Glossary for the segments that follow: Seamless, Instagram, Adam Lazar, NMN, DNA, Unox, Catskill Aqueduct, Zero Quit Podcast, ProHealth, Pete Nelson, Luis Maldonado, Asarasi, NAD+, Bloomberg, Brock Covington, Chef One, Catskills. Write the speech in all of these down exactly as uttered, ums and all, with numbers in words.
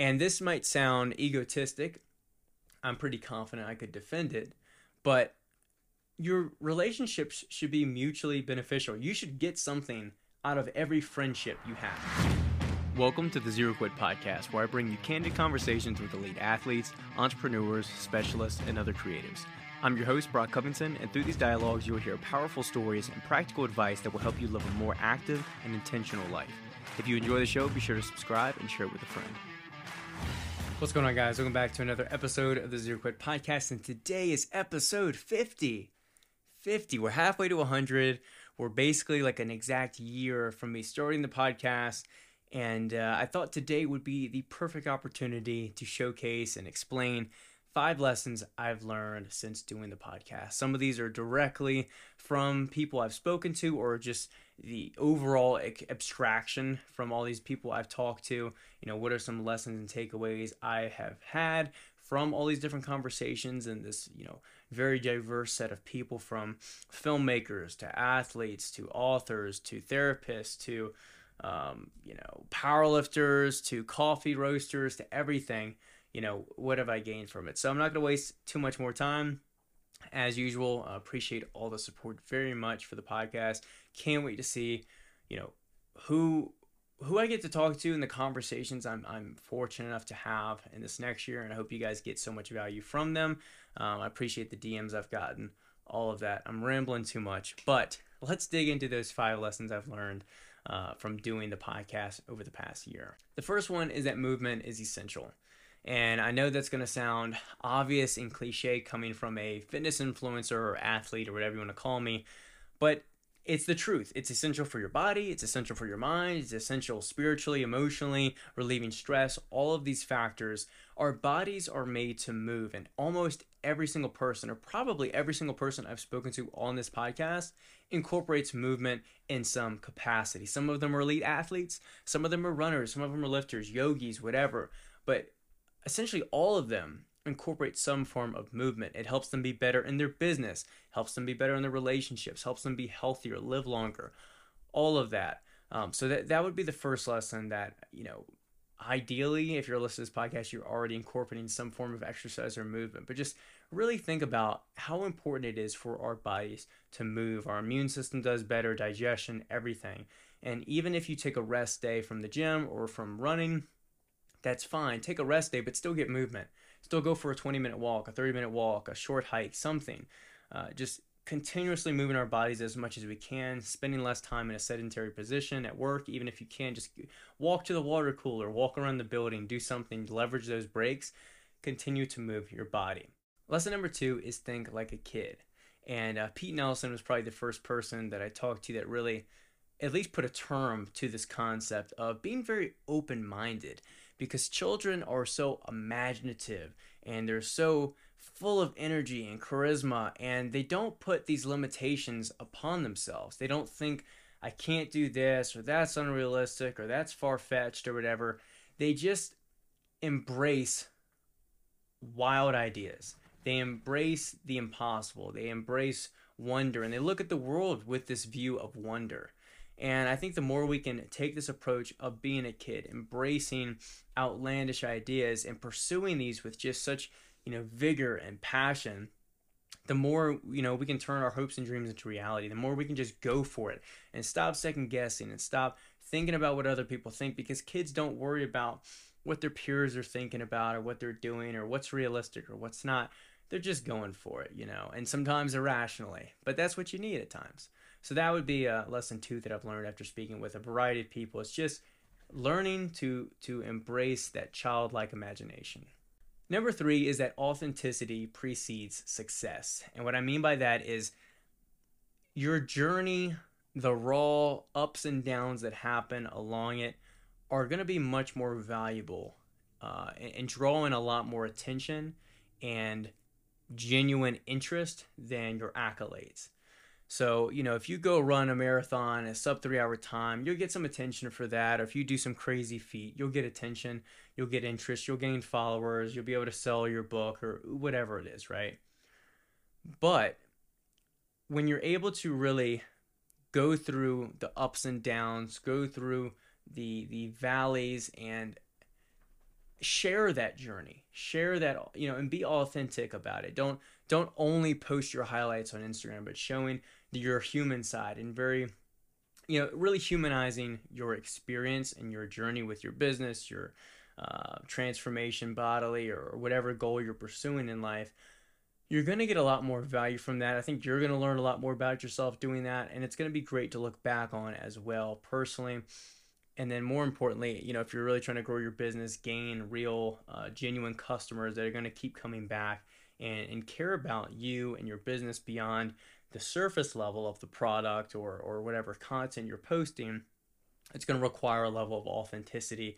And this might sound egotistic. I'm pretty confident I could defend it, but your relationships should be mutually beneficial. You should get something out of every friendship you have. Welcome to the Zero Quit Podcast, where I bring you candid conversations with elite athletes, entrepreneurs, specialists, and other creatives. I'm your host, Brock Covington, and through these dialogues, you will hear powerful stories and practical advice that will help you live a more active and intentional life. If you enjoy the show, be sure to subscribe and share it with a friend. What's going on, guys? Welcome back to another episode of the Zero Quit Podcast, and today is episode fifty. fifty. We're halfway to one hundred. We're basically like an exact year from me starting the podcast, and uh, I thought today would be the perfect opportunity to showcase and explain five lessons I've learned since doing the podcast. Some of these are directly from people I've spoken to, or just the overall abstraction from all these people I've talked to. You know, what are some lessons and takeaways I have had from all these different conversations and this, you know, very diverse set of people, from filmmakers to athletes to authors to therapists to, um, you know, powerlifters to coffee roasters to everything. You know, what have I gained from it? So I'm not going to waste too much more time. As usual, I appreciate all the support very much for the podcast. Can't wait to see, you know, who who I get to talk to and the conversations I'm I'm fortunate enough to have in this next year. And I hope you guys get so much value from them. Um, I appreciate the D Ms I've gotten, all of that. I'm rambling too much, but let's dig into those five lessons I've learned uh, from doing the podcast over the past year. The first one is that movement is essential. And I know that's going to sound obvious and cliche coming from a fitness influencer or athlete or whatever you want to call me, but it's the truth. It's essential for your body. It's essential for your mind. It's essential spiritually, emotionally, relieving stress. All of these factors. Our bodies are made to move, and almost every single person, or probably every single person I've spoken to on this podcast, incorporates movement in some capacity. Some of them are elite athletes. Some of them are runners. Some of them are lifters, yogis, whatever. But essentially all of them incorporate some form of movement. It helps them be better in their business, helps them be better in their relationships, helps them be healthier, live longer, all of that. Um, so that, that would be the first lesson that, you know, ideally, if you're listening to this podcast, you're already incorporating some form of exercise or movement, but just really think about how important it is for our bodies to move. Our immune system does better, digestion, everything. And even if you take a rest day from the gym or from running, that's fine. Take a rest day, but still get movement. Still go for a twenty-minute walk, a thirty-minute walk, a short hike, something. Uh, just continuously moving our bodies as much as we can, spending less time in a sedentary position at work. Even if you can, just walk to the water cooler, walk around the building, do something, leverage those breaks. Continue to move your body. Lesson number two is think like a kid. And uh, Pete Nelson was probably the first person that I talked to that really at least put a term to this concept of being very open-minded, because children are so imaginative and they're so full of energy and charisma, and they don't put these limitations upon themselves. They don't think, I can't do this, or that's unrealistic, or that's far-fetched, or whatever. They just embrace wild ideas. They embrace the impossible. They embrace wonder, and they look at the world with this view of wonder. And I think the more we can take this approach of being a kid, embracing outlandish ideas and pursuing these with just such, you know, vigor and passion, the more, you know, we can turn our hopes and dreams into reality. The more we can just go for it and stop second guessing and stop thinking about what other people think, because kids don't worry about what their peers are thinking about or what they're doing or what's realistic or what's not. They're just going for it, you know, and sometimes irrationally, but that's what you need at times. So that would be a lesson two that I've learned after speaking with a variety of people. It's just learning to, to embrace that childlike imagination. Number three is that authenticity precedes success. And what I mean by that is your journey, the raw ups and downs that happen along it are going to be much more valuable uh, and, and draw in a lot more attention and genuine interest than your accolades. So, you know, if you go run a marathon in a sub three hour time, you'll get some attention for that. Or if you do some crazy feat, you'll get attention, you'll get interest, you'll gain followers, you'll be able to sell your book or whatever it is, right? But when you're able to really go through the ups and downs, go through the the valleys and share that journey, share that, you know, and be authentic about it. Don't, don't only post your highlights on Instagram, but showing your human side and very, you know, really humanizing your experience and your journey with your business, your uh, transformation bodily, or whatever goal you're pursuing in life. You're going to get a lot more value from that. I think you're going to learn a lot more about yourself doing that. And it's going to be great to look back on as well personally. And then more importantly, you know, if you're really trying to grow your business, gain real, uh, genuine customers that are going to keep coming back and, and care about you and your business beyond the surface level of the product or, or whatever content you're posting, it's going to require a level of authenticity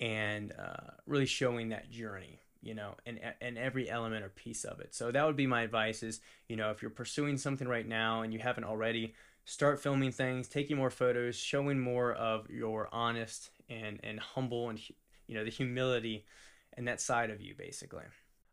and uh, really showing that journey, you know, and, and every element or piece of it. So that would be my advice is, you know, if you're pursuing something right now and you haven't already, start filming things, taking more photos, showing more of your honest and, and humble and, you know, the humility and that side of you, basically.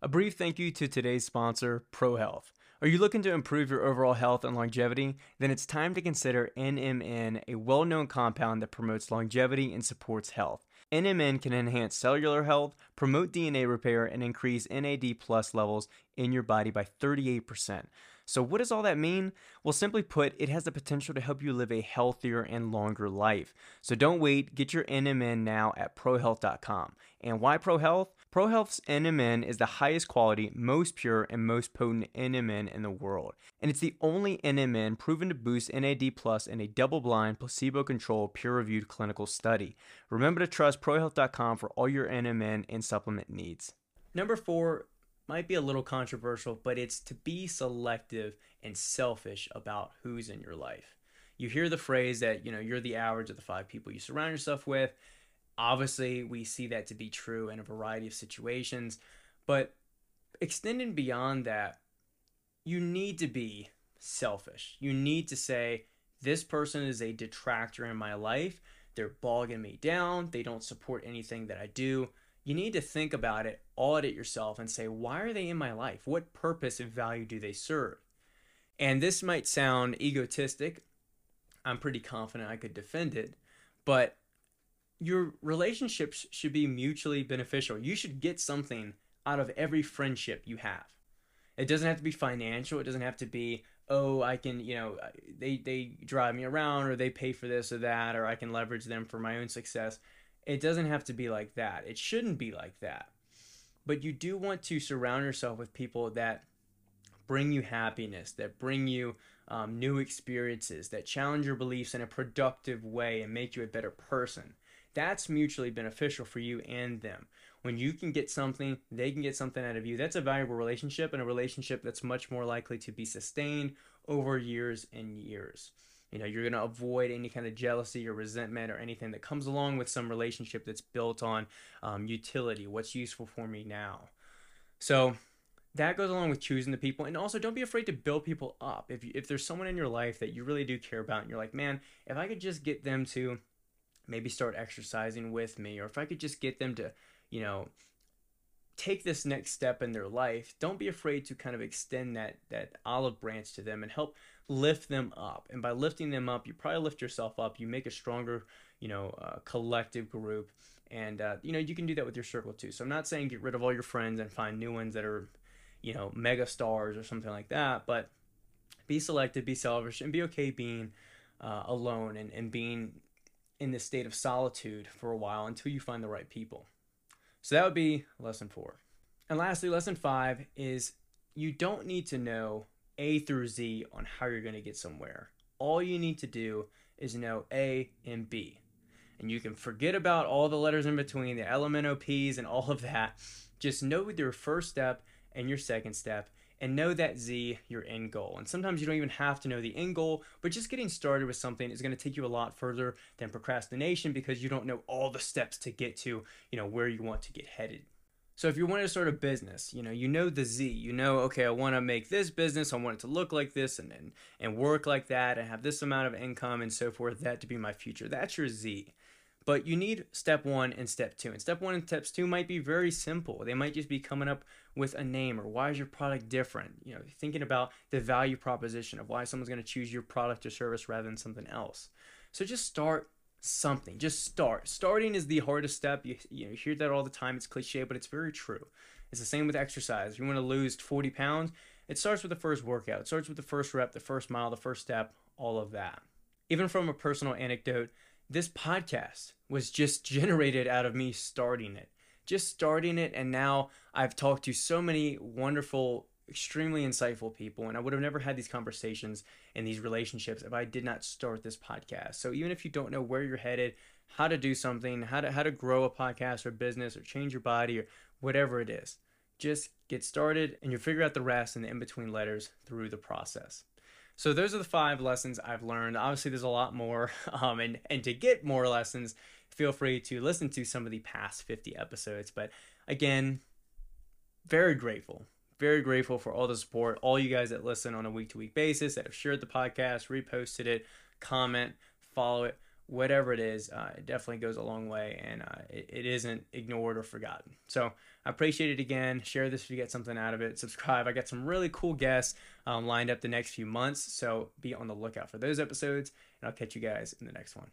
A brief thank you to today's sponsor, ProHealth. Are you looking to improve your overall health and longevity? Then it's time to consider N M N, a well-known compound that promotes longevity and supports health. N M N can enhance cellular health, promote D N A repair, and increase N A D plus levels in your body by thirty-eight percent. So what does all that mean? Well, simply put, it has the potential to help you live a healthier and longer life. So don't wait. Get your N M N now at pro health dot com. And why ProHealth? ProHealth's N M N is the highest quality, most pure, and most potent N M N in the world. And it's the only N M N proven to boost N A D plus in a double-blind, placebo-controlled, peer-reviewed clinical study. Remember to trust pro health dot com for all your N M N and supplement needs. Number four might be a little controversial, but it's to be selective and selfish about who's in your life. You hear the phrase that, you know, you're the average of the five people you surround yourself with. Obviously, we see that to be true in a variety of situations, but extending beyond that, you need to be selfish. You need to say, this person is a detractor in my life. They're bogging me down. They don't support anything that I do. You need to think about it, audit yourself, and say, why are they in my life? What purpose and value do they serve? And this might sound egotistic. I'm pretty confident I could defend it, but your relationships should be mutually beneficial. You should get something out of every friendship you have. It doesn't have to be financial. It doesn't have to be, oh, I can, you know, they, they drive me around, or they pay for this or that, or I can leverage them for my own success. It doesn't have to be like that. It shouldn't be like that. But you do want to surround yourself with people that bring you happiness, that bring you um, new experiences, that challenge your beliefs in a productive way and make you a better person. That's mutually beneficial for you and them. When you can get something, they can get something out of you. That's a valuable relationship, and a relationship that's much more likely to be sustained over years and years. You know, you're going to avoid any kind of jealousy or resentment or anything that comes along with some relationship that's built on um, utility, what's useful for me now. So that goes along with choosing the people. And also, don't be afraid to build people up. If you, if there's someone in your life that you really do care about and you're like, man, if I could just get them to maybe start exercising with me, or if I could just get them to, you know, take this next step in their life, don't be afraid to kind of extend that that olive branch to them and help lift them up. And by lifting them up, you probably lift yourself up. You make a stronger, you know, uh, collective group. And, uh, you know, you can do that with your circle too. So I'm not saying get rid of all your friends and find new ones that are, you know, mega stars or something like that, but be selective, be selfish, and be okay being uh, alone and, and being in this state of solitude for a while until you find the right people. So that would be lesson four. And lastly, lesson five is you don't need to know A through Z on how you're going to get somewhere. All you need to do is know A and B. And you can forget about all the letters in between, the L M N O Ps and all of that. Just know your first step and your second step, and know that Z, your end goal. And sometimes you don't even have to know the end goal, but just getting started with something is going to take you a lot further than procrastination, because you don't know all the steps to get to, you know, where you want to get headed. So if you wanted to start a business, you know, you know the Z, you know, okay, I want to make this business, I want it to look like this and, and and work like that and have this amount of income and so forth, that to be my future. That's your Z. But you need step one and step two. And step one and steps two might be very simple. They might just be coming up with a name, or why is your product different? You know, thinking about the value proposition of why someone's going to choose your product or service rather than something else. So just start something. Just start. Starting is the hardest step. You, you know, you hear that all the time. It's cliche, but it's very true. It's the same with exercise. You want to lose forty pounds. It starts with the first workout. It starts with the first rep, the first mile, the first step, all of that. Even from a personal anecdote, this podcast was just generated out of me starting it. Just starting it, and now I've talked to so many wonderful, extremely insightful people, and I would have never had these conversations and these relationships if I did not start this podcast. So even if you don't know where you're headed, how to do something, how to how to grow a podcast or business or change your body or whatever it is, just get started, and you'll figure out the rest and the in-between letters through the process. So those are the five lessons I've learned. Obviously, there's a lot more, um, and, and to get more lessons, feel free to listen to some of the past fifty episodes. But again, very grateful, very grateful for all the support, all you guys that listen on a week-to-week basis, that have shared the podcast, reposted it, comment, follow it, whatever it is. Uh, it definitely goes a long way, and uh, it, it isn't ignored or forgotten. So I appreciate it again. Share this if you get something out of it. Subscribe. I got some really cool guests um, lined up the next few months, so be on the lookout for those episodes, and I'll catch you guys in the next one.